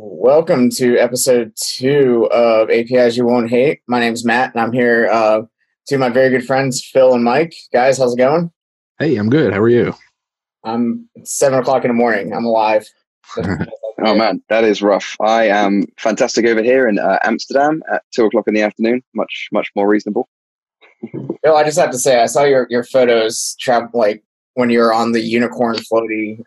Welcome to episode 2 of APIs You Won't Hate. My name's Matt, and I'm here to my very good friends, Phil and Mike. Guys, how's it going? Hey, I'm good. How are you? It's 7 o'clock in the morning. I'm alive. Oh, man, that is rough. I am fantastic over here in Amsterdam at 2 o'clock in the afternoon. Much more reasonable. Phil, I just have to say, I saw your photos like when you were on the unicorn floaty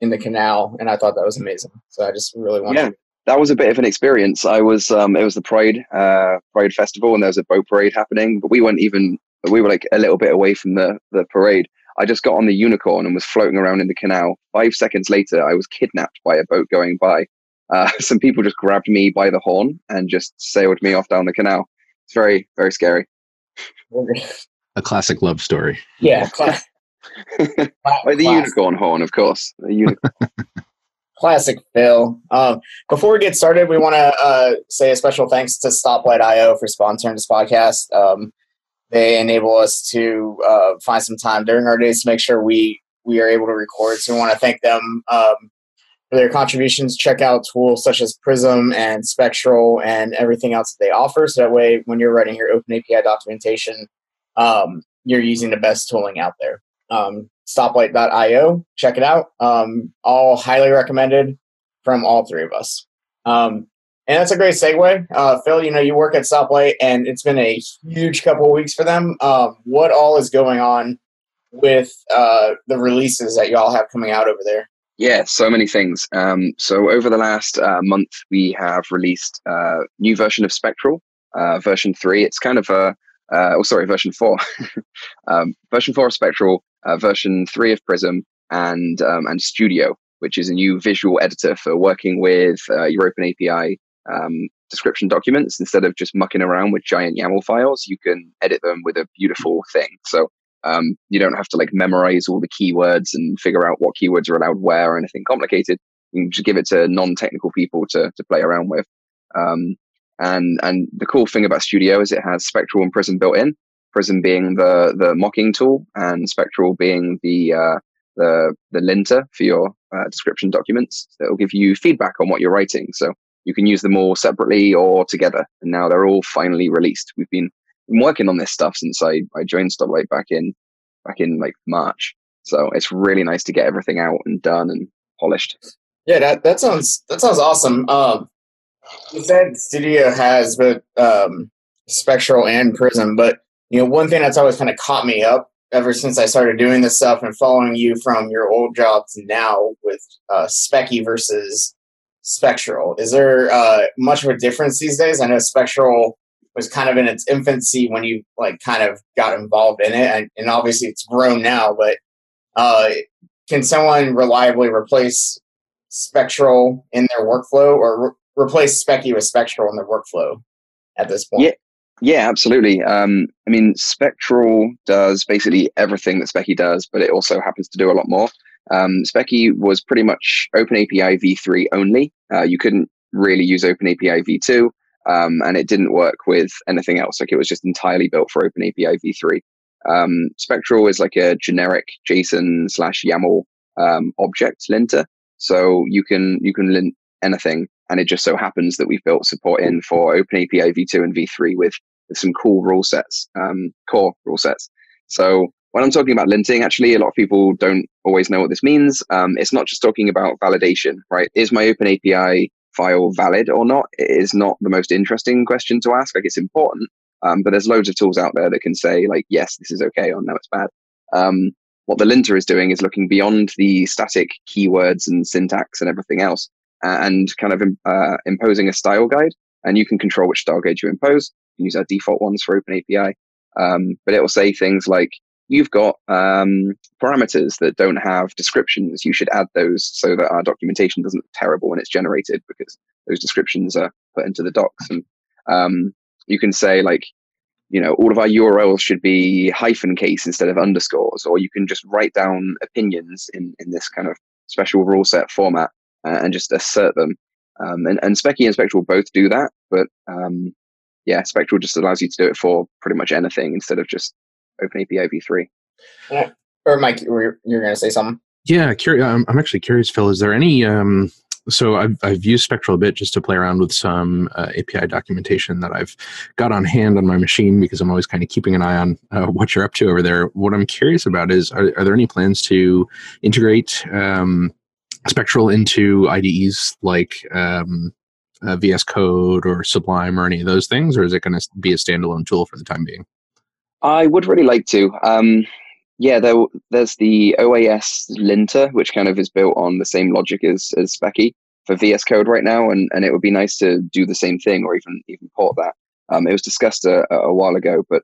in the canal, and I thought that was amazing. So I just really wanted to. That was a bit of an experience. I was it was the Pride Festival, and there was a boat parade happening, but we were like a little bit away from the parade. I just got on the unicorn and was floating around in the canal. 5 seconds later, I was kidnapped by a boat going by. Some people just grabbed me by the horn and just sailed me off down the canal. It's very, very scary. A classic love story. Yeah. Like the unicorn horn, of course. Classic Phil. Before we get started, we want to say a special thanks to Stoplight.io for sponsoring this podcast. They enable us to find some time during our days to make sure we are able to record. So we want to thank them for their contributions. Check out tools such as Prism and Spectral and everything else that they offer. So that way, when you're writing your OpenAPI documentation, you're using the best tooling out there. Stoplight.io. Check it out. All highly recommended from all three of us. And that's a great segue. Phil, you work at Stoplight, and it's been a huge couple of weeks for them. What all is going on with the releases that y'all have coming out over there? Yeah, so many things. So over the last month, we have released a new version of Spectral, version 3. It's kind of a version 4. Version 4 of Spectral, version 3 of Prism, and Studio, which is a new visual editor for working with your OpenAPI description documents. Instead of just mucking around with giant YAML files, you can edit them with a beautiful thing. So you don't have to memorize all the keywords and figure out what keywords are allowed where or anything complicated. You can just give it to non-technical people to play around with. And the cool thing about Studio is it has Spectral and Prism built in. Prism being the mocking tool, and Spectral being the linter for your description documents. That will give you feedback on what you're writing. So you can use them all separately or together. And now they're all finally released. We've been working on this stuff since I joined Stoplight back in March. So it's really nice to get everything out and done and polished. Yeah, that sounds awesome. You said Studio has both Spectral and Prism, but one thing that's always kind of caught me up ever since I started doing this stuff and following you from your old job to now with Speccy versus Spectral. Is there much of a difference these days? I know Spectral was kind of in its infancy when you kind of got involved in it, and obviously it's grown now. But can someone reliably replace Spectral in their workflow, or replace Speccy with Spectral in their workflow at this point? Yeah, absolutely. Spectral does basically everything that Speccy does, but it also happens to do a lot more. Speccy was pretty much OpenAPI v3 only. You couldn't really use OpenAPI v2, and it didn't work with anything else. It was just entirely built for OpenAPI v3. Spectral is like a generic JSON/YAML object linter, so you can lint anything, and it just so happens that we've built support in for OpenAPI v2 and v3 with some cool rule sets, core rule sets. So when I'm talking about linting, actually, a lot of people don't always know what this means. It's not just talking about validation, right? Is my OpenAPI file valid or not? It is not the most interesting question to ask. It's important, but there's loads of tools out there that can say, yes, this is okay, or no, it's bad. What the linter is doing is looking beyond the static keywords and syntax and everything else, and kind of imposing a style guide. And you can control which style guide you impose. You can use our default ones for OpenAPI. But it will say things like, you've got parameters that don't have descriptions. You should add those so that our documentation doesn't look terrible when it's generated, because those descriptions are put into the docs. And you can say, all of our URLs should be hyphen case instead of underscores. Or you can just write down opinions in this kind of special rule set format, and just assert them. And Speccy and Spectral both do that, but Spectral just allows you to do it for pretty much anything instead of just OpenAPI v3. Yeah. Or Mike, you're going to say something? Yeah, I'm actually curious, Phil. Is there any So I've used Spectral a bit just to play around with some API documentation that I've got on hand on my machine, because I'm always kind of keeping an eye on what you're up to over there. What I'm curious about is, are there any plans to integrate Spectral into IDEs like VS Code or Sublime or any of those things, or is it going to be a standalone tool for the time being? I would really like to. Yeah, there's the OAS Linter, which kind of is built on the same logic as Speccy for VS Code right now, and it would be nice to do the same thing or even port that. It was discussed a while ago, but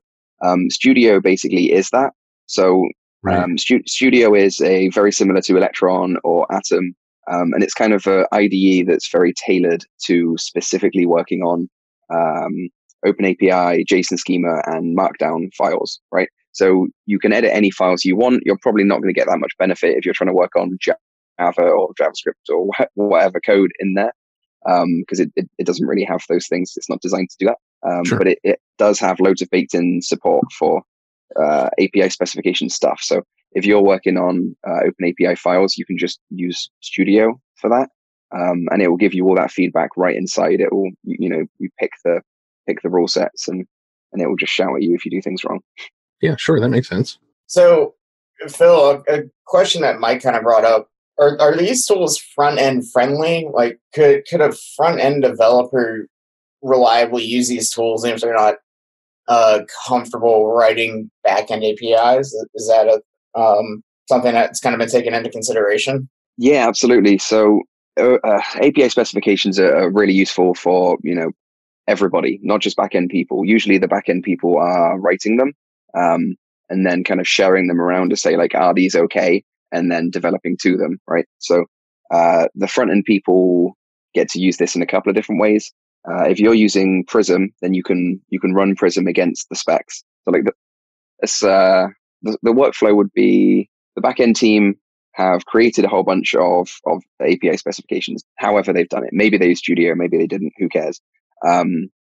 Studio basically is that. So right. Studio is a very similar to Electron or Atom, and it's kind of an IDE that's very tailored to specifically working on OpenAPI, JSON Schema, and Markdown files, right? So you can edit any files you want. You're probably not going to get that much benefit if you're trying to work on Java or JavaScript or whatever code in there, because it doesn't really have those things. It's not designed to do that. Sure. But it does have loads of baked-in support for API specification stuff. So if you're working on OpenAPI files, you can just use Studio for that, and it will give you all that feedback right inside. It will, you pick the rule sets, and it will just shout at you if you do things wrong. Yeah, sure. That makes sense. So, Phil, a question that Mike kind of brought up, are these tools front-end friendly? Like, could a front-end developer reliably use these tools if they're not comfortable writing back-end APIs? Is that something that's kind of been taken into consideration? Yeah, absolutely. So, API specifications are really useful for, everybody, not just back-end people. Usually the back-end people are writing them. And then kind of sharing them around to say, like, are these okay? And then developing to them, right? So the front-end people get to use this in a couple of different ways. If you're using Prism, then you can run Prism against the specs. So like the workflow would be the back-end team have created a whole bunch of API specifications, however they've done it. Maybe they used Studio, maybe they didn't, who cares?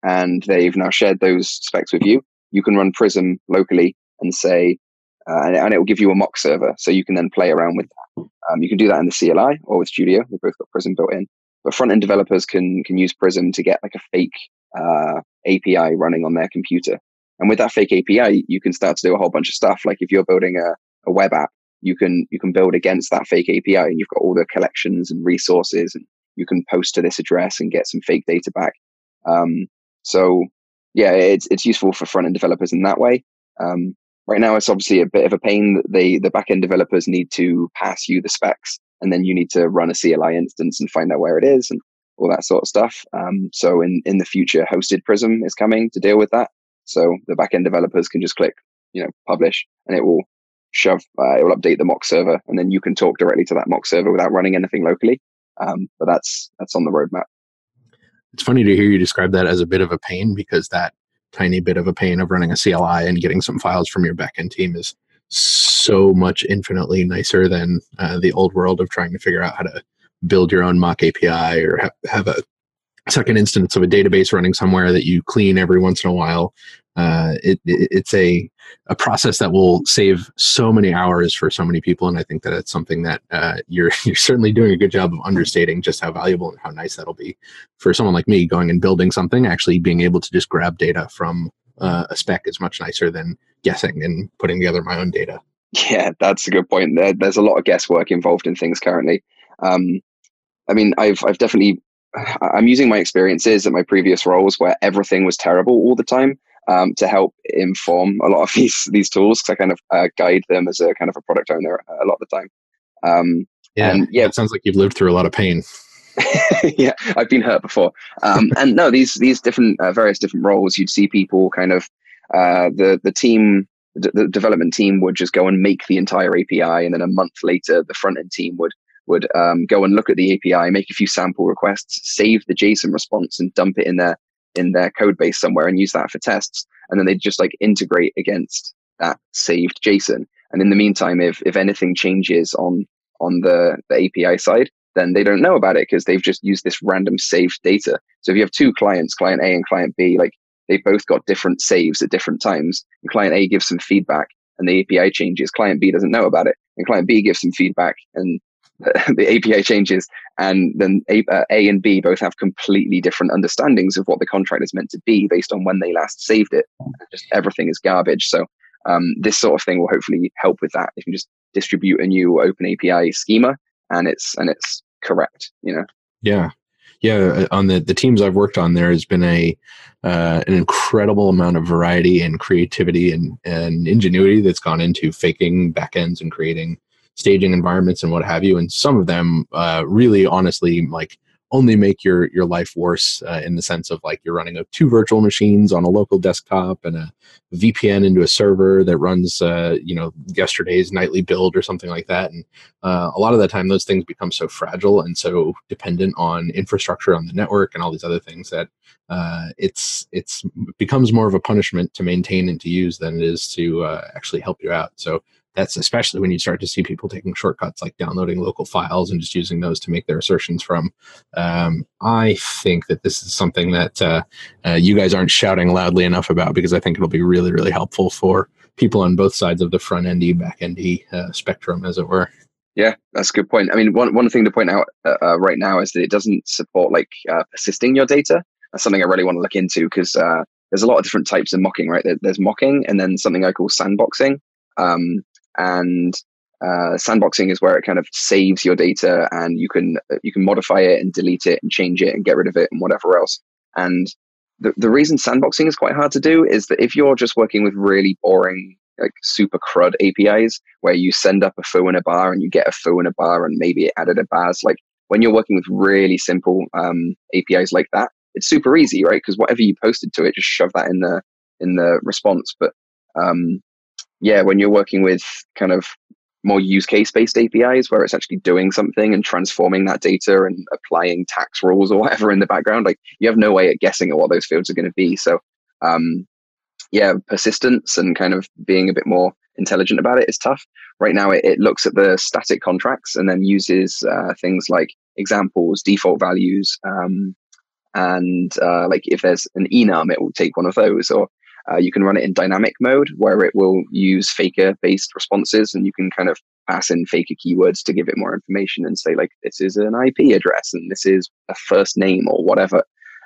And they've now shared those specs with you. You can run Prism locally and say, and it will give you a mock server. So you can then play around with that. You can do that in the CLI or with Studio. They've both got Prism built in. But front-end developers can use Prism to get like a fake API running on their computer. And with that fake API, you can start to do a whole bunch of stuff. Like if you're building a web app, you can build against that fake API, and you've got all the collections and resources, and you can post to this address and get some fake data back. So yeah, it's useful for front-end developers in that way. Right now, it's obviously a bit of a pain that the back-end developers need to pass you the specs, and then you need to run a CLI instance and find out where it is and all that sort of stuff. So in the future, hosted Prism is coming to deal with that. So the back-end developers can just click, publish, and it will shove, it will update the mock server, and then you can talk directly to that mock server without running anything locally. But that's on the roadmap. It's funny to hear you describe that as a bit of a pain, because that tiny bit of a pain of running a CLI and getting some files from your backend team is so much infinitely nicer than the old world of trying to figure out how to build your own mock API or have a second instance of a database running somewhere that you clean every once in a while. It's a process that will save so many hours for so many people, and I think that it's something that you're certainly doing a good job of understating just how valuable and how nice that'll be for someone like me going and building something. Actually being able to just grab data from a spec is much nicer than guessing and putting together my own data. Yeah, that's a good point. There's a lot of guesswork involved in things currently. I mean, I've definitely, I'm using my experiences at my previous roles where everything was terrible all the time, to help inform a lot of these tools, because I kind of guide them as a kind of a product owner a lot of the time. Yeah, it sounds like you've lived through a lot of pain. Yeah, I've been hurt before. And no, these different various different roles, you'd see people kind of the development team would just go and make the entire API, and then a month later, the front end team would go and look at the API, make a few sample requests, save the JSON response, and dump it in their code base somewhere and use that for tests. And then they just like integrate against that saved JSON. And in the meantime, if anything changes on the API side, then they don't know about it because they've just used this random saved data. So if you have two clients, client A and client B, like they both got different saves at different times. And client A gives some feedback and the API changes. Client B doesn't know about it. And client B gives some feedback and the API changes, and then A and B both have completely different understandings of what the contract is meant to be based on when they last saved it. Just everything is garbage. So this sort of thing will hopefully help with that. If you just distribute a new open API schema and it's correct, you know. Yeah. Yeah, on the teams I've worked on, there has been an incredible amount of variety and creativity and ingenuity that's gone into faking backends and creating staging environments and what have you. And some of them really, honestly, like only make your life worse in the sense of like you're running two virtual machines on a local desktop and a VPN into a server that runs yesterday's nightly build or something like that. And a lot of the time those things become so fragile and so dependent on infrastructure on the network and all these other things that it's becomes more of a punishment to maintain and to use than it is to actually help you out. So that's especially when you start to see people taking shortcuts like downloading local files and just using those to make their assertions from. I think that this is something that you guys aren't shouting loudly enough about, because I think it'll be really, really helpful for people on both sides of the front-endy, back-endy spectrum, as it were. Yeah, that's a good point. I mean, one thing to point out right now is that it doesn't support persisting your data. That's something I really want to look into, because there's a lot of different types of mocking, right? There's mocking and then something I call sandboxing. And sandboxing is where it kind of saves your data, and you can modify it and delete it and change it and get rid of it and whatever else. And the reason sandboxing is quite hard to do is that if you're just working with really boring, like super crud APIs, where you send up a foo and a bar and you get a foo and a bar and maybe it added a bars, like when you're working with really simple APIs like that, it's super easy, right? Because whatever you posted to it, just shove that in the response. But yeah, when you're working with kind of more use case based APIs where it's actually doing something and transforming that data and applying tax rules or whatever in the background, like you have no way at guessing at what those fields are going to be. So yeah, persistence and kind of being a bit more intelligent about it is tough. Right now it looks at the static contracts and then uses things like examples, default values, and like if there's an enum, it will take one of those. Or you can run it in dynamic mode, where it will use Faker-based responses, and you can kind of pass in Faker keywords to give it more information and say, like, this is an IP address and this is a first name or whatever,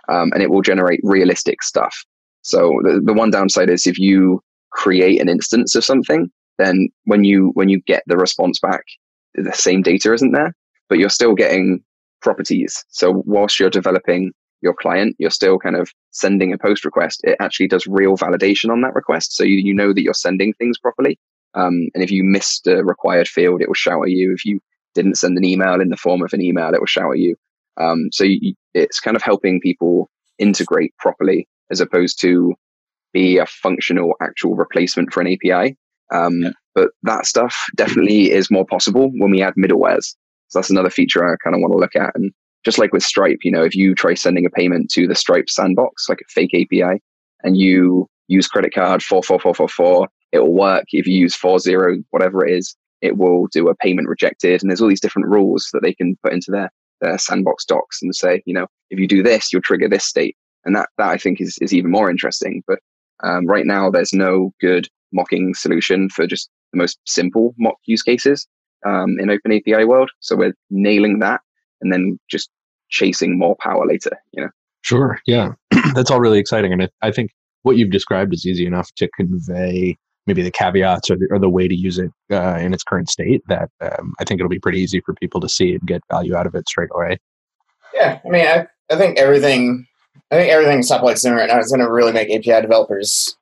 and it will generate realistic stuff. So the one downside is if you create an instance of something, then when you get the response back, the same data isn't there, but you're still getting properties. So whilst you're developing your client, you're still kind of sending a post request. It actually does real validation on that request, so you know that you're sending things properly. And if you missed a required field, it will shout at you. If you didn't send an email in the form of an email, it will shout at you. So it's kind of helping people integrate properly, as opposed to be a functional actual replacement for an API. Yeah. But that stuff definitely is more possible when we add middlewares. So that's another feature I kind of want to look at. And just like with Stripe, you know, if you try sending a payment to the Stripe sandbox, like a fake API, and you use credit card 44444, it will work. If you use 40, whatever it is, it will do a payment rejected. And there's all these different rules that they can put into their sandbox docs and say, you know, if you do this, you'll trigger this state. And that I think is even more interesting. But right now, there's no good mocking solution for just the most simple mock use cases in OpenAPI world. So we're nailing that, and then just chasing more power later, you know? Sure, yeah. That's all really exciting. And I think what you've described is easy enough to convey maybe the caveats or the way to use it in its current state, that I think it'll be pretty easy for people to see and get value out of it straight away. Yeah, I mean, I think everything Stoplight's doing right now is going to really make API developers'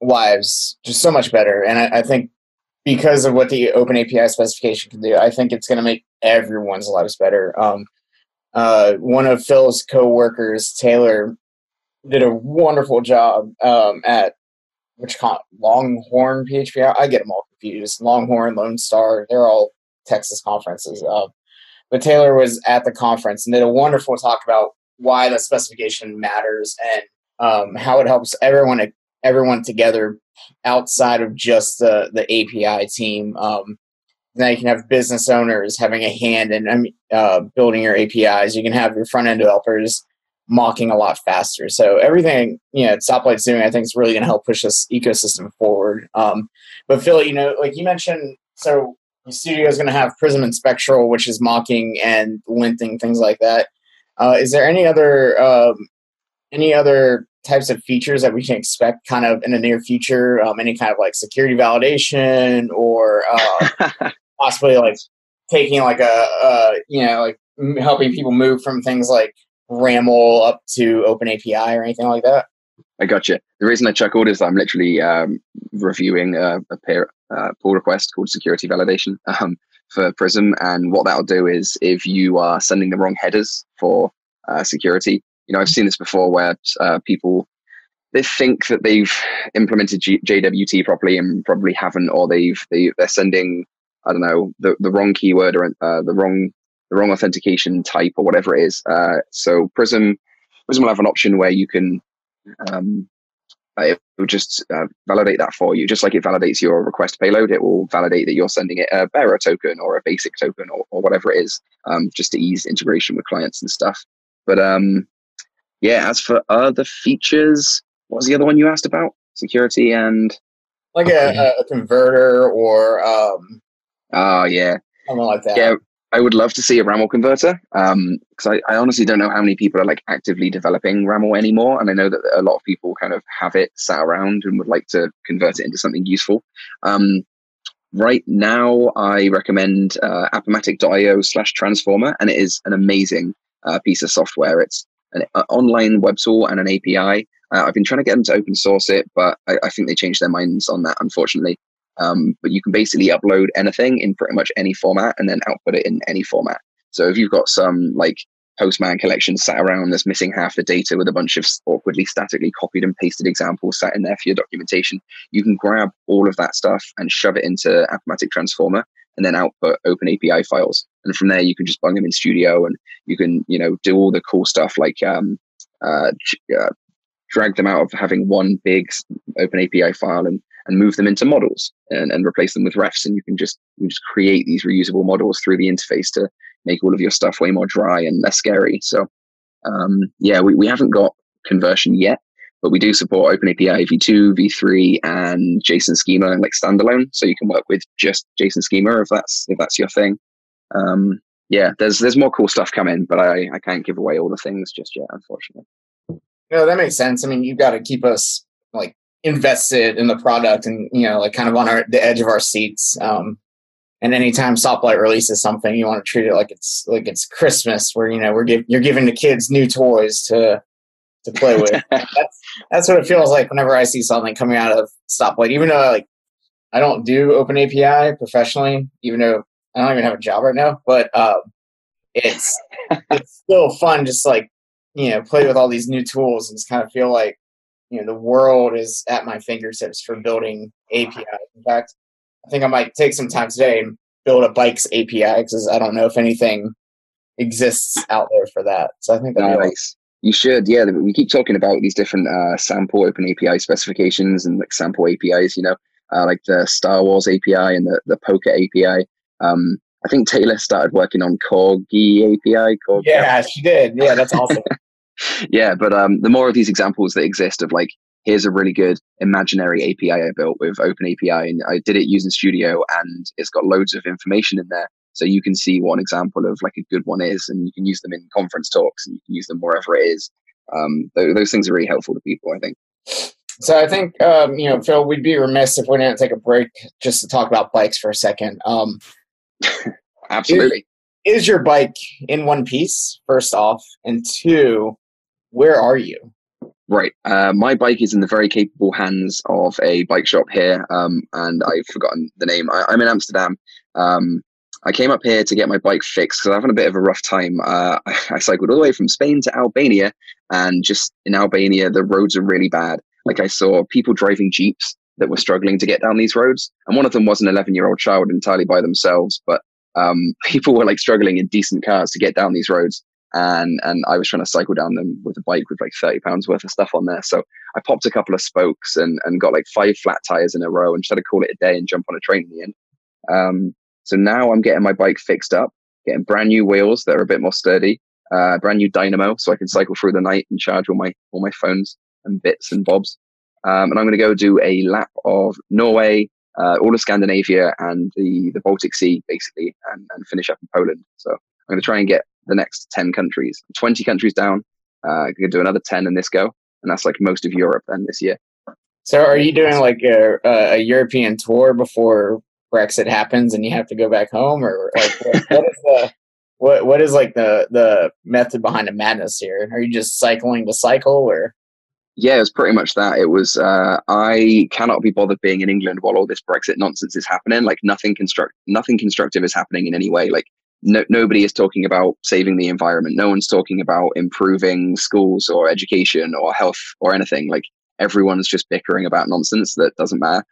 lives just so much better. And I think because of what the open API specification can do, I think it's going to make everyone's lives better. One of Phil's co-workers, Taylor, did a wonderful job at Longhorn PHP. I get them all confused. Longhorn, Lone Star, they're all Texas conferences. But Taylor was at the conference and did a wonderful talk about why the specification matters and how it helps everyone together outside of just the API team. Now you can have business owners having a hand in building your APIs. You can have your front-end developers mocking a lot faster. So everything, you know, Stoplight's doing, I think is really going to help push this ecosystem forward. But Phil, you know, like you mentioned, so Studio is going to have Prism and Spectral, which is mocking and linting, things like that. Is there any other types of features that we can expect kind of in the near future? Any kind of like security validation or possibly like taking like helping people move from things like RAML up to OpenAPI or anything like that? I gotcha. The reason I chuckled is I'm literally reviewing a pull request called security validation for Prism. And what that'll do is if you are sending the wrong headers for security, you know, I've seen this before where people, they think that they've implemented JWT properly and probably haven't, or they're sending, I don't know, the wrong keyword or the wrong authentication type or whatever it is. So Prism will have an option where you can it will just validate that for you. Just like it validates your request payload, it will validate that you're sending it a bearer token or a basic token or whatever it is, just to ease integration with clients and stuff. But yeah, as for other features, what was the other one you asked about? Security and... Like a converter or... yeah. Something like that. Yeah, I would love to see a RAML converter, because I honestly don't know how many people are like actively developing RAML anymore. And I know that a lot of people kind of have it sat around and would like to convert it into something useful. Right now, I recommend Appomatic.io/transformer, and it is an amazing piece of software. It's an online web tool and an API. I've been trying to get them to open source it, but I think they changed their minds on that, unfortunately. But you can basically upload anything in pretty much any format and then output it in any format. So if you've got some like Postman collection sat around that's missing half the data with a bunch of awkwardly statically copied and pasted examples sat in there for your documentation, you can grab all of that stuff and shove it into Appomatic Transformer and then output OpenAPI files. And from there, you can just bung them in Studio and you can, you know, do all the cool stuff like drag them out of having one big OpenAPI file and move them into models and replace them with refs. And you can just create these reusable models through the interface to make all of your stuff way more dry and less scary. So yeah, we haven't got conversion yet, but we do support OpenAPI v2, v3, and JSON Schema like standalone. So you can work with just JSON Schema if that's your thing. Yeah, there's more cool stuff coming, but I can't give away all the things just yet, unfortunately. No, that makes sense. I mean, you've got to keep us like invested in the product and, you know, like kind of on the edge of our seats. And anytime Stoplight releases something, you want to treat it like it's Christmas, where, you know, you're giving the kids new toys to play with. That's what it feels like whenever I see something coming out of Stoplight, even though like I don't do OpenAPI professionally, even though I don't even have a job right now, but it's still fun. Just like, you know, play with all these new tools and just kind of feel like, you know, the world is at my fingertips for building APIs. In fact, I think I might take some time today and build a bikes API, because I don't know if anything exists out there for that. So I think that'd be nice. You should, yeah. We keep talking about these different sample OpenAPI specifications and like sample APIs, you know, like the Star Wars API and the Poker API. I think Taylor started working on Corgi API. Yeah, she did. Yeah, that's awesome. Yeah, but the more of these examples that exist of like, here's a really good imaginary API I built with OpenAPI, and I did it using Studio, and it's got loads of information in there. So you can see what an example of like a good one is, and you can use them in conference talks, and you can use them wherever it is. Those things are really helpful to people, I think. So I think, you know, Phil, we'd be remiss if we didn't take a break just to talk about bikes for a second. Absolutely. Is your bike in one piece, first off? And two, where are you? Right. My bike is in the very capable hands of a bike shop here. And I've forgotten the name. I'm in Amsterdam. I came up here to get my bike fixed because I'm having a bit of a rough time. I cycled all the way from Spain to Albania, and just in Albania, the roads are really bad. Like, I saw people driving Jeeps that were struggling to get down these roads. And one of them was an 11-year-old child entirely by themselves. But people were like struggling in decent cars to get down these roads. And I was trying to cycle down them with a bike with like £30 worth of stuff on there. So I popped a couple of spokes and got like 5 flat tires in a row and tried to call it a day and jump on a train in the end. So now I'm getting my bike fixed up, getting brand new wheels that are a bit more sturdy, brand new dynamo, so I can cycle through the night and charge all my phones and bits and bobs. And I'm going to go do a lap of Norway, all of Scandinavia and the Baltic Sea, basically, and finish up in Poland. So I'm going to try and get the next 10 countries, 20 countries down. I'm going to do another 10 in this go. And that's like most of Europe then this year. So are you doing like a European tour before Brexit happens and you have to go back home? Or like, what is like the method behind the madness here? Are you just cycling to cycle or? Yeah, it was pretty much that. It was, I cannot be bothered being in England while all this Brexit nonsense is happening. Like nothing constructive is happening in any way. Like nobody is talking about saving the environment. No one's talking about improving schools or education or health or anything. Like everyone's just bickering about nonsense that doesn't matter.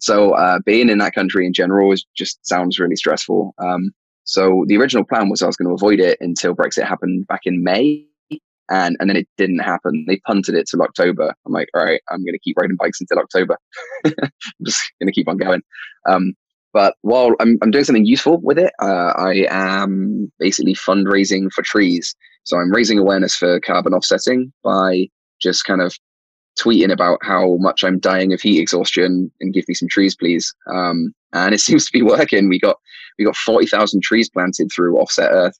So being in that country in general is just sounds really stressful. So the original plan was I was going to avoid it until Brexit happened back in May. And then it didn't happen. They punted it till October. I'm like, all right, I'm going to keep riding bikes until October. I'm just going to keep on going. But while I'm doing something useful with it, I am basically fundraising for trees. So I'm raising awareness for carbon offsetting by just kind of tweeting about how much I'm dying of heat exhaustion and give me some trees, please. And it seems to be working. We got 40,000 trees planted through Offset Earth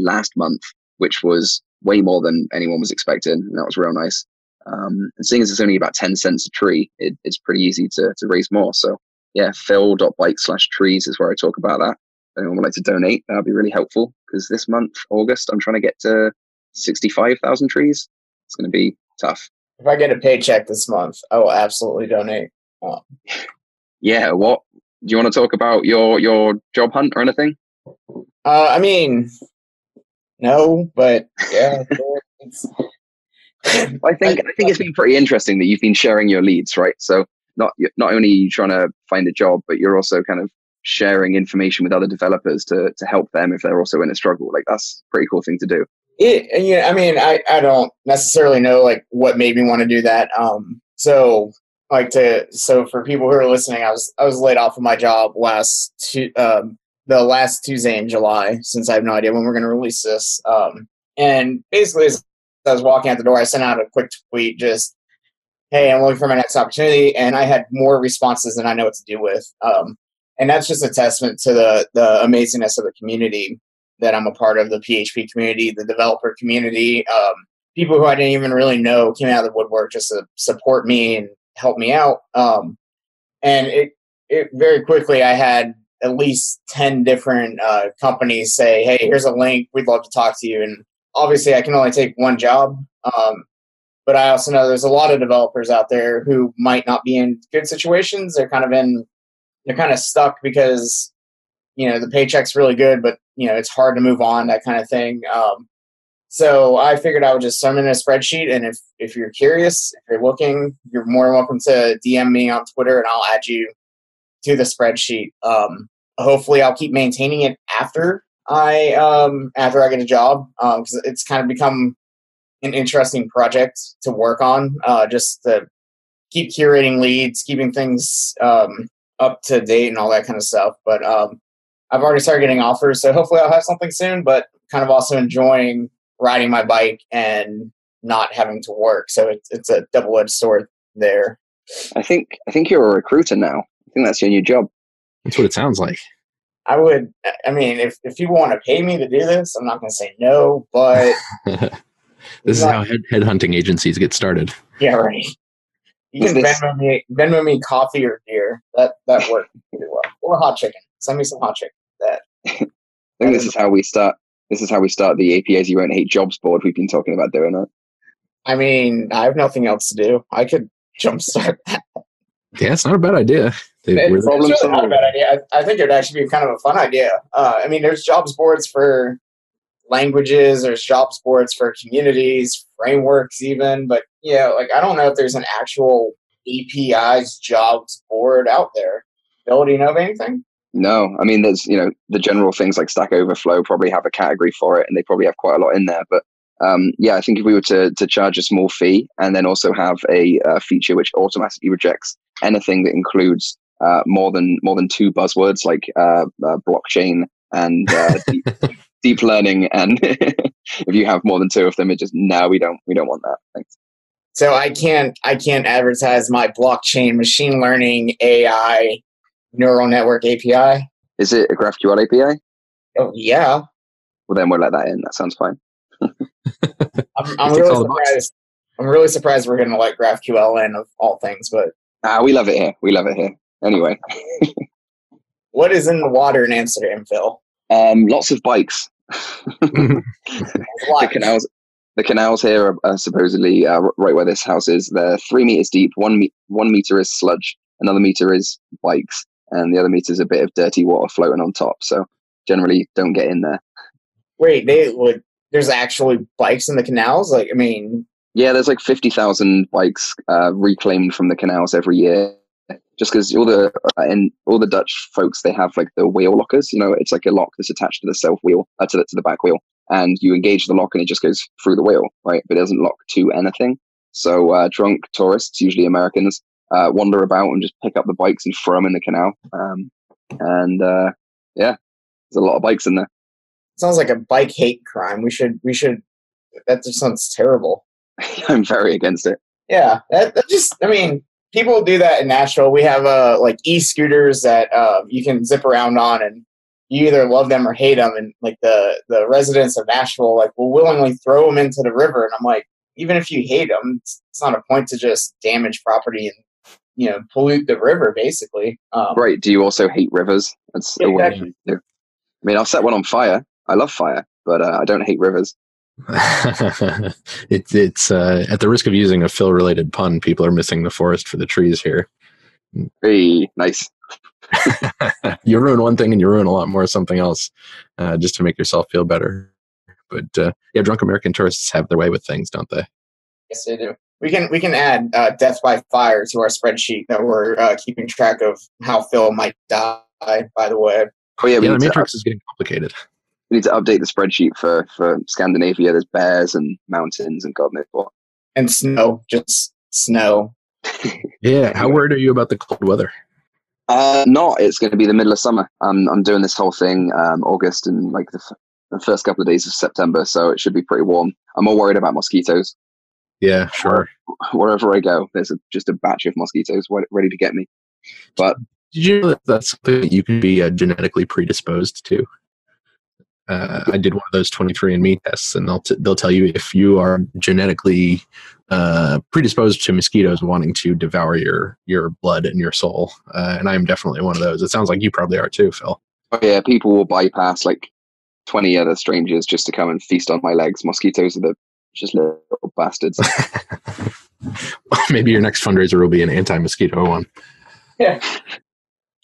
last month, which was way more than anyone was expecting, and that was real nice. And seeing as it's only about 10 cents a tree, it's pretty easy to raise more. So yeah, phil.bike/trees is where I talk about that. If anyone would like to donate, that'd be really helpful, because this month, August, I'm trying to get to 65,000 trees. It's going to be tough. If I get a paycheck this month, I will absolutely donate. Oh. Yeah, what? Do you want to talk about your job hunt or anything? I mean... No, but yeah. I think it's been pretty interesting that you've been sharing your leads, right? So not only are you trying to find a job, but you're also kind of sharing information with other developers to help them if they're also in a struggle. Like that's a pretty cool thing to do. I mean, I don't necessarily know like what made me want to do that. So for people who are listening, I was laid off of my job the last Tuesday in July, since I have no idea when we're going to release this. And basically, as I was walking out the door, I sent out a quick tweet, just, hey, I'm looking for my next opportunity. And I had more responses than I know what to do with. And that's just a testament to the amazingness of the community that I'm a part of, the PHP community, the developer community. People who I didn't even really know came out of the woodwork just to support me and help me out. And it very quickly, I had at least 10 different companies say, hey, here's a link. We'd love to talk to you. And obviously I can only take one job. But I also know there's a lot of developers out there who might not be in good situations. They're kind of stuck because, you know, the paycheck's really good, but you know, it's hard to move on, that kind of thing. So I figured I would just send in a spreadsheet. And if you're curious, if you're looking, you're more than welcome to DM me on Twitter and I'll add you to the spreadsheet. Hopefully I'll keep maintaining it after I get a job, because it's kind of become an interesting project to work on, just to keep curating leads, keeping things up to date and all that kind of stuff. But I've already started getting offers, so hopefully I'll have something soon, but kind of also enjoying riding my bike and not having to work. So it's a double-edged sword there. I think you're a recruiter now. I think that's your new job. That's what it sounds like. I mean, if people want to pay me to do this, I'm not going to say no, but... This is how headhunting agencies get started. Yeah, right. You can Venmo me coffee or beer. That worked pretty well. Or hot chicken. Send me some hot chicken. I think this is how we start the APIs You Won't Hate jobs board we've been talking about doing it. I mean, I have nothing else to do. I could jumpstart that. Yeah, it's not a bad idea. It's really not a bad idea. I think it would actually be kind of a fun idea. I mean, there's jobs boards for languages, there's jobs boards for communities, frameworks even. But, yeah, like I don't know if there's an actual APIs jobs board out there. Bill, do you know of anything? No. I mean, there's, you know, the general things like Stack Overflow probably have a category for it, and they probably have quite a lot in there. But, yeah, I think if we were to charge a small fee and then also have a feature which automatically rejects anything that includes more than two buzzwords like blockchain and deep learning, and if you have more than two of them, it just we don't want that. Thanks. So I can't advertise my blockchain machine learning AI neural network API. Is it a GraphQL API? Oh yeah. Well then we'll let that in. That sounds fine. I'm really surprised we're going to let GraphQL in of all things, but we love it here. We love it here. Anyway. What is in the water in Amsterdam, Phil? Lots of bikes. The canals here are supposedly right where this house is. They're 3 meters deep. 1 meter is sludge. Another meter is bikes, and the other meter is a bit of dirty water floating on top. So generally, don't get in there. Wait, there's actually bikes in the canals? Like, I mean, yeah, there's like 50,000 bikes reclaimed from the canals every year. Just because all the Dutch folks, they have like the wheel lockers. You know, it's like a lock that's attached to the self wheel, to the back wheel, and you engage the lock and it just goes through the wheel, right? But it doesn't lock to anything. So drunk tourists, usually Americans, wander about and just pick up the bikes and throw them in the canal. Yeah, there's a lot of bikes in there. Sounds like a bike hate crime. We should. That just sounds terrible. I'm very against it. Yeah, people do that in Nashville. We have like e-scooters that you can zip around on, and you either love them or hate them. And like the residents of Nashville, like, will willingly throw them into the river. And I'm like, even if you hate them, it's not a point to just damage property and pollute the river, basically. Right? Do you also hate rivers? That's yeah, exactly. I mean, I'll set one on fire. I love fire, but I don't hate rivers. It's at the risk of using a Phil-related pun, people are missing the forest for the trees here. Hey, nice. You ruin one thing and you ruin a lot more of something else just to make yourself feel better. But drunk American tourists have their way with things, don't they? Yes, they do. We can add death by fire to our spreadsheet that we're keeping track of how Phil might die, by the way. Oh yeah, the matrix is getting complicated. We need to update the spreadsheet for Scandinavia. There's bears and mountains and God knows what. And snow, just snow. Yeah. How worried are you about the cold weather? Not. It's going to be the middle of summer. I'm doing this whole thing August and like the first couple of days of September, so it should be pretty warm. I'm more worried about mosquitoes. Yeah, sure. Wherever I go, there's just a batch of mosquitoes ready to get me. But did you know that that's something that you can be genetically predisposed to? I did one of those 23andMe tests, and they'll tell you if you are genetically predisposed to mosquitoes wanting to devour your blood and your soul. And I am definitely one of those. It sounds like you probably are too, Phil. Oh, yeah, people will bypass like 20 other strangers just to come and feast on my legs. Mosquitoes are just little bastards. Maybe your next fundraiser will be an anti-mosquito one. Yeah,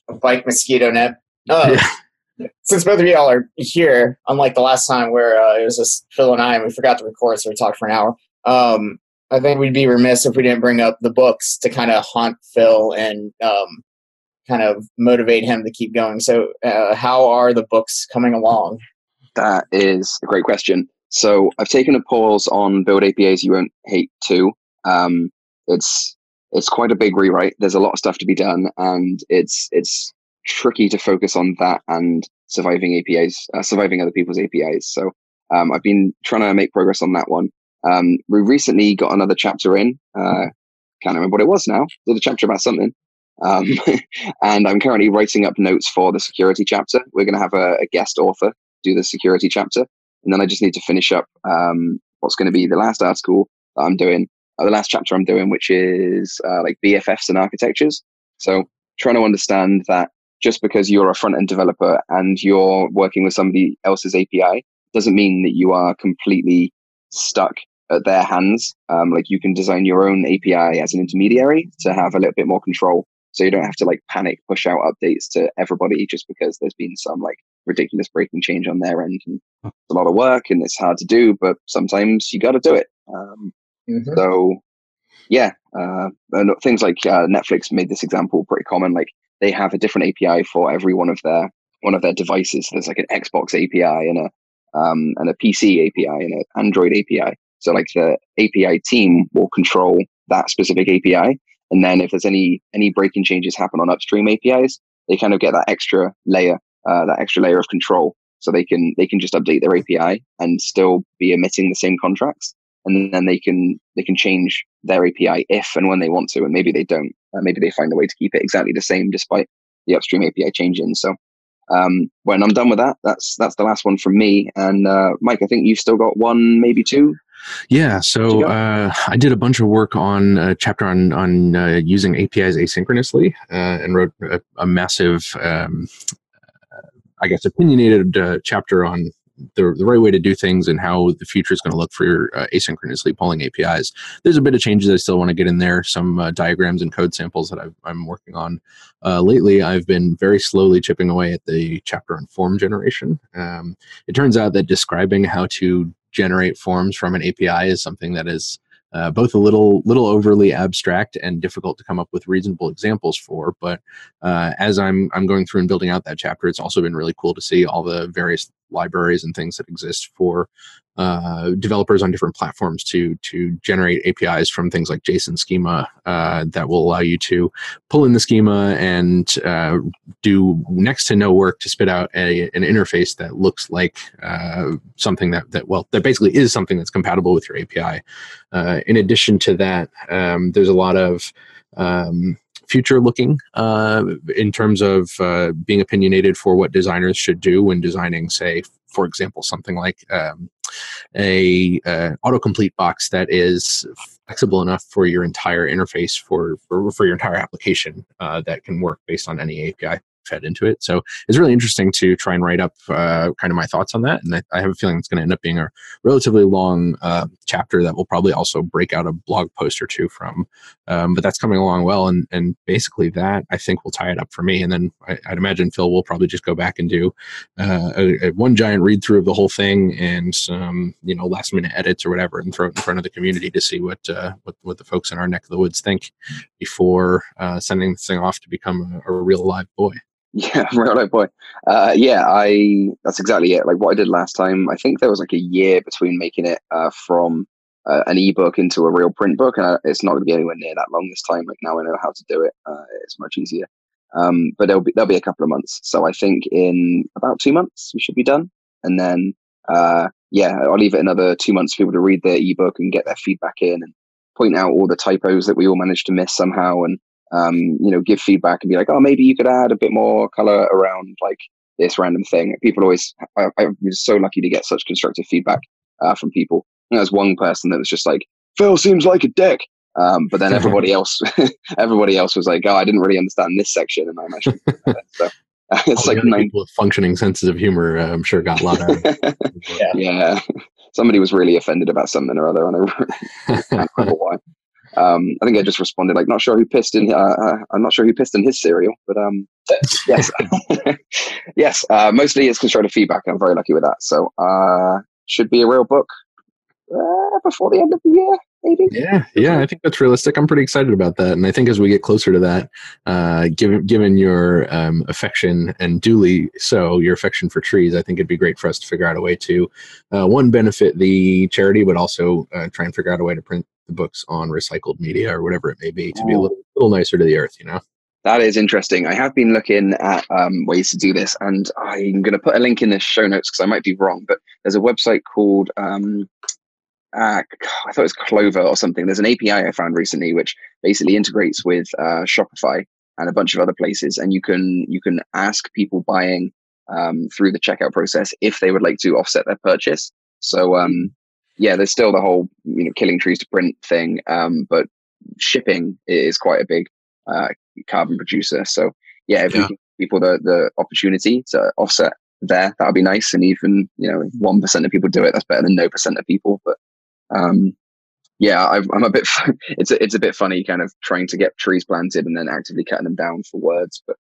a bike mosquito net. Yeah. Since both of y'all are here, unlike the last time where it was just Phil and I and we forgot to record, so we talked for an hour, I think we'd be remiss if we didn't bring up the books to kind of haunt Phil and kind of motivate him to keep going. So how are the books coming along? That is a great question. So I've taken a pause on Build APIs You Won't Hate 2. It's quite a big rewrite. There's a lot of stuff to be done, and it's tricky to focus on that and surviving other people's APIs. So I've been trying to make progress on that one. We recently got another chapter in. Can't remember what it was now. There's a chapter about something. And I'm currently writing up notes for the security chapter. We're going to have a guest author do the security chapter. And then I just need to finish up what's going to be the last article that I'm doing, the last chapter I'm doing, which is like BFFs and architectures. So trying to understand that just because you're a front-end developer and you're working with somebody else's API doesn't mean that you are completely stuck at their hands. Like you can design your own API as an intermediary to have a little bit more control. So you don't have to like panic, push out updates to everybody just because there's been some like ridiculous breaking change on their end. And it's a lot of work and it's hard to do, but sometimes you got to do it. So yeah, things like Netflix made this example pretty common. Like, they have a different API for every one of their devices. There's like an Xbox API and a PC API and an Android API. So like the API team will control that specific API, and then if there's any breaking changes happen on upstream APIs, they kind of get that extra layer of control. So they can just update their API and still be emitting the same contracts. and then they can change their API if and when they want to, and maybe they don't. Maybe they find a way to keep it exactly the same despite the upstream API changing. So when I'm done with that, that's the last one from me. And Mike, I think you've still got one, maybe two. Yeah, so I did a bunch of work on a chapter on using APIs asynchronously, and wrote a massive, I guess, opinionated chapter on the right way to do things and how the future is going to look for asynchronously polling APIs. There's a bit of changes I still want to get in there, some diagrams and code samples that I'm working on. Lately, I've been very slowly chipping away at the chapter on form generation. It turns out that describing how to generate forms from an API is something that is both a little overly abstract and difficult to come up with reasonable examples for. But as I'm going through and building out that chapter, it's also been really cool to see all the various libraries and things that exist for developers on different platforms to generate APIs from things like JSON Schema that will allow you to pull in the schema and do next to no work to spit out an interface that looks like something that basically is something that's compatible with your API. In addition to that, there's a lot of future-looking in terms of being opinionated for what designers should do when designing, say, for example, something like a autocomplete box that is flexible enough for your entire interface for your entire application that can work based on any API fed into it. So it's really interesting to try and write up kind of my thoughts on that. And I have a feeling it's going to end up being a relatively long chapter that we'll probably also break out a blog post or two from. But that's coming along well. And basically that, I think, will tie it up for me. And then I'd imagine Phil will probably just go back and do one giant read through of the whole thing and some last minute edits or whatever, and throw it in front of the community to see what the folks in our neck of the woods think before sending this thing off to become a real live boy. Yeah, real life boy. That's exactly it. Like what I did last time, I think there was like a year between making it from an ebook into a real print book, and it's not going to be anywhere near that long this time. Like now I know how to do it; it's much easier. But there'll be a couple of months. So I think in about 2 months we should be done, and then I'll leave it another 2 months for people to read their ebook and get their feedback in and point out all the typos that we all managed to miss somehow and. Give feedback and be like, oh, maybe you could add a bit more color around like this random thing. People always, I was so lucky to get such constructive feedback from people. And there was one person that was just like, Phil seems like a dick. But then everybody else was like, oh, I didn't really understand this section. And I imagine so it's all like people with functioning senses of humor, I'm sure got a lot out of it. Yeah. Somebody was really offended about something or other. And I can't remember why. I think I just responded like, I'm not sure who pissed in his cereal, but yes, yes. Mostly it's constructive feedback. I'm very lucky with that. So should be a real book before the end of the year, maybe. Yeah, I think that's realistic. I'm pretty excited about that, and I think as we get closer to that, given your affection, and duly so, your affection for trees, I think it'd be great for us to figure out a way to one, benefit the charity, but also try and figure out a way to print the books on recycled media or whatever it may be to be a little nicer to the earth, That is interesting. I have been looking at ways to do this, and I'm going to put a link in the show notes because I might be wrong, but there's a website called, I thought it was Clover or something. There's an API I found recently which basically integrates with Shopify and a bunch of other places, and you can ask people buying through the checkout process if they would like to offset their purchase. So there's still the whole, killing trees to print thing. But shipping is quite a big carbon producer. So if we give people the opportunity to offset there, that'd be nice. And even, 1% of people do it, that's better than no % of people. But I'm a bit, it's a bit funny kind of trying to get trees planted and then actively cutting them down for words. But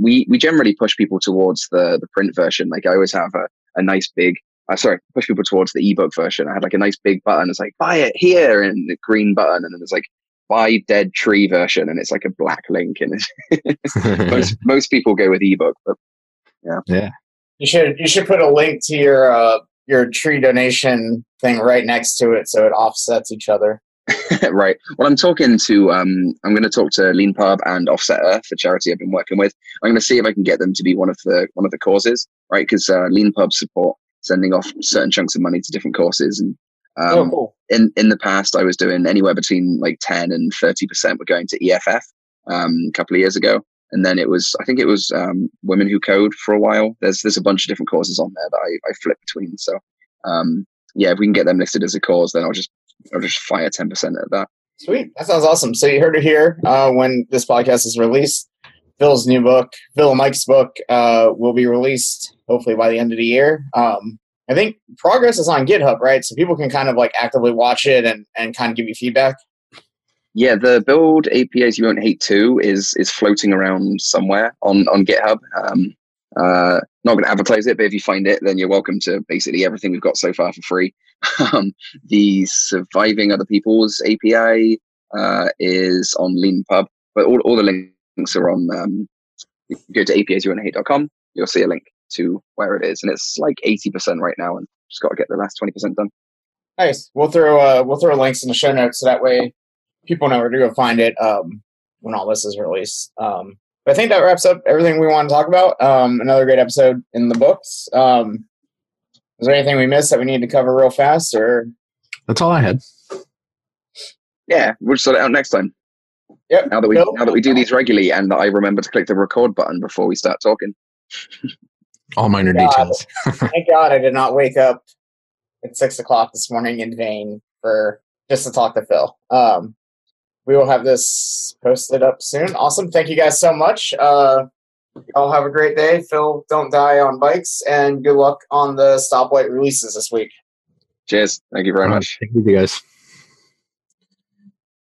we generally push people towards the print version. Like I always have a nice big, push people towards the ebook version. I had like a nice big button. It's like, buy it here, and the green button. And then there's like, buy dead tree version. And it's like a black link. And most people go with ebook. But yeah. You should put a link to your tree donation thing right next to it, so it offsets each other. Right. Well, I'm going to talk to LeanPub and Offset Earth, the charity I've been working with. I'm going to see if I can get them to be one of the causes, right? Because LeanPub support sending off certain chunks of money to different courses, and in the past, I was doing anywhere between like 10 and 30% were going to EFF a couple of years ago. And then it was, I think it was Women Who Code for a while. There's a bunch of different causes on there that I flip between. So yeah, if we can get them listed as a cause, then I'll just fire 10% at that. Sweet. That sounds awesome. So you heard it here when this podcast is released. Phil's new book, Phil and Mike's book, will be released hopefully by the end of the year. I think progress is on GitHub, right? So people can kind of like actively watch it and kind of give you feedback. Yeah, the Build APIs You Won't Hate 2 is floating around somewhere on GitHub. Not going to advertise it, but if you find it, then you're welcome to basically everything we've got so far for free. The Surviving Other People's API is on LeanPub, but all the links are on, you go to apisuwonthate.com, you'll see a link to where it is. And it's like 80% right now, and just got to get the last 20% done. Nice. We'll throw links in the show notes, so that way people know where to go find it when all this is released. But I think that wraps up everything we want to talk about. Another great episode in the books. Is there anything we missed that we need to cover real fast? Or that's all I had. Yeah, we'll sort it out next time. Yep. Now that we do these regularly, and that I remember to click the record button before we start talking. All minor details. Thank God I did not wake up at 6 o'clock this morning in vain for just to talk to Phil. We will have this posted up soon. Awesome. Thank you guys so much. Y'all have a great day. Phil, don't die on bikes. And good luck on the Stoplight releases this week. Cheers. Thank you very much. Thank you, guys.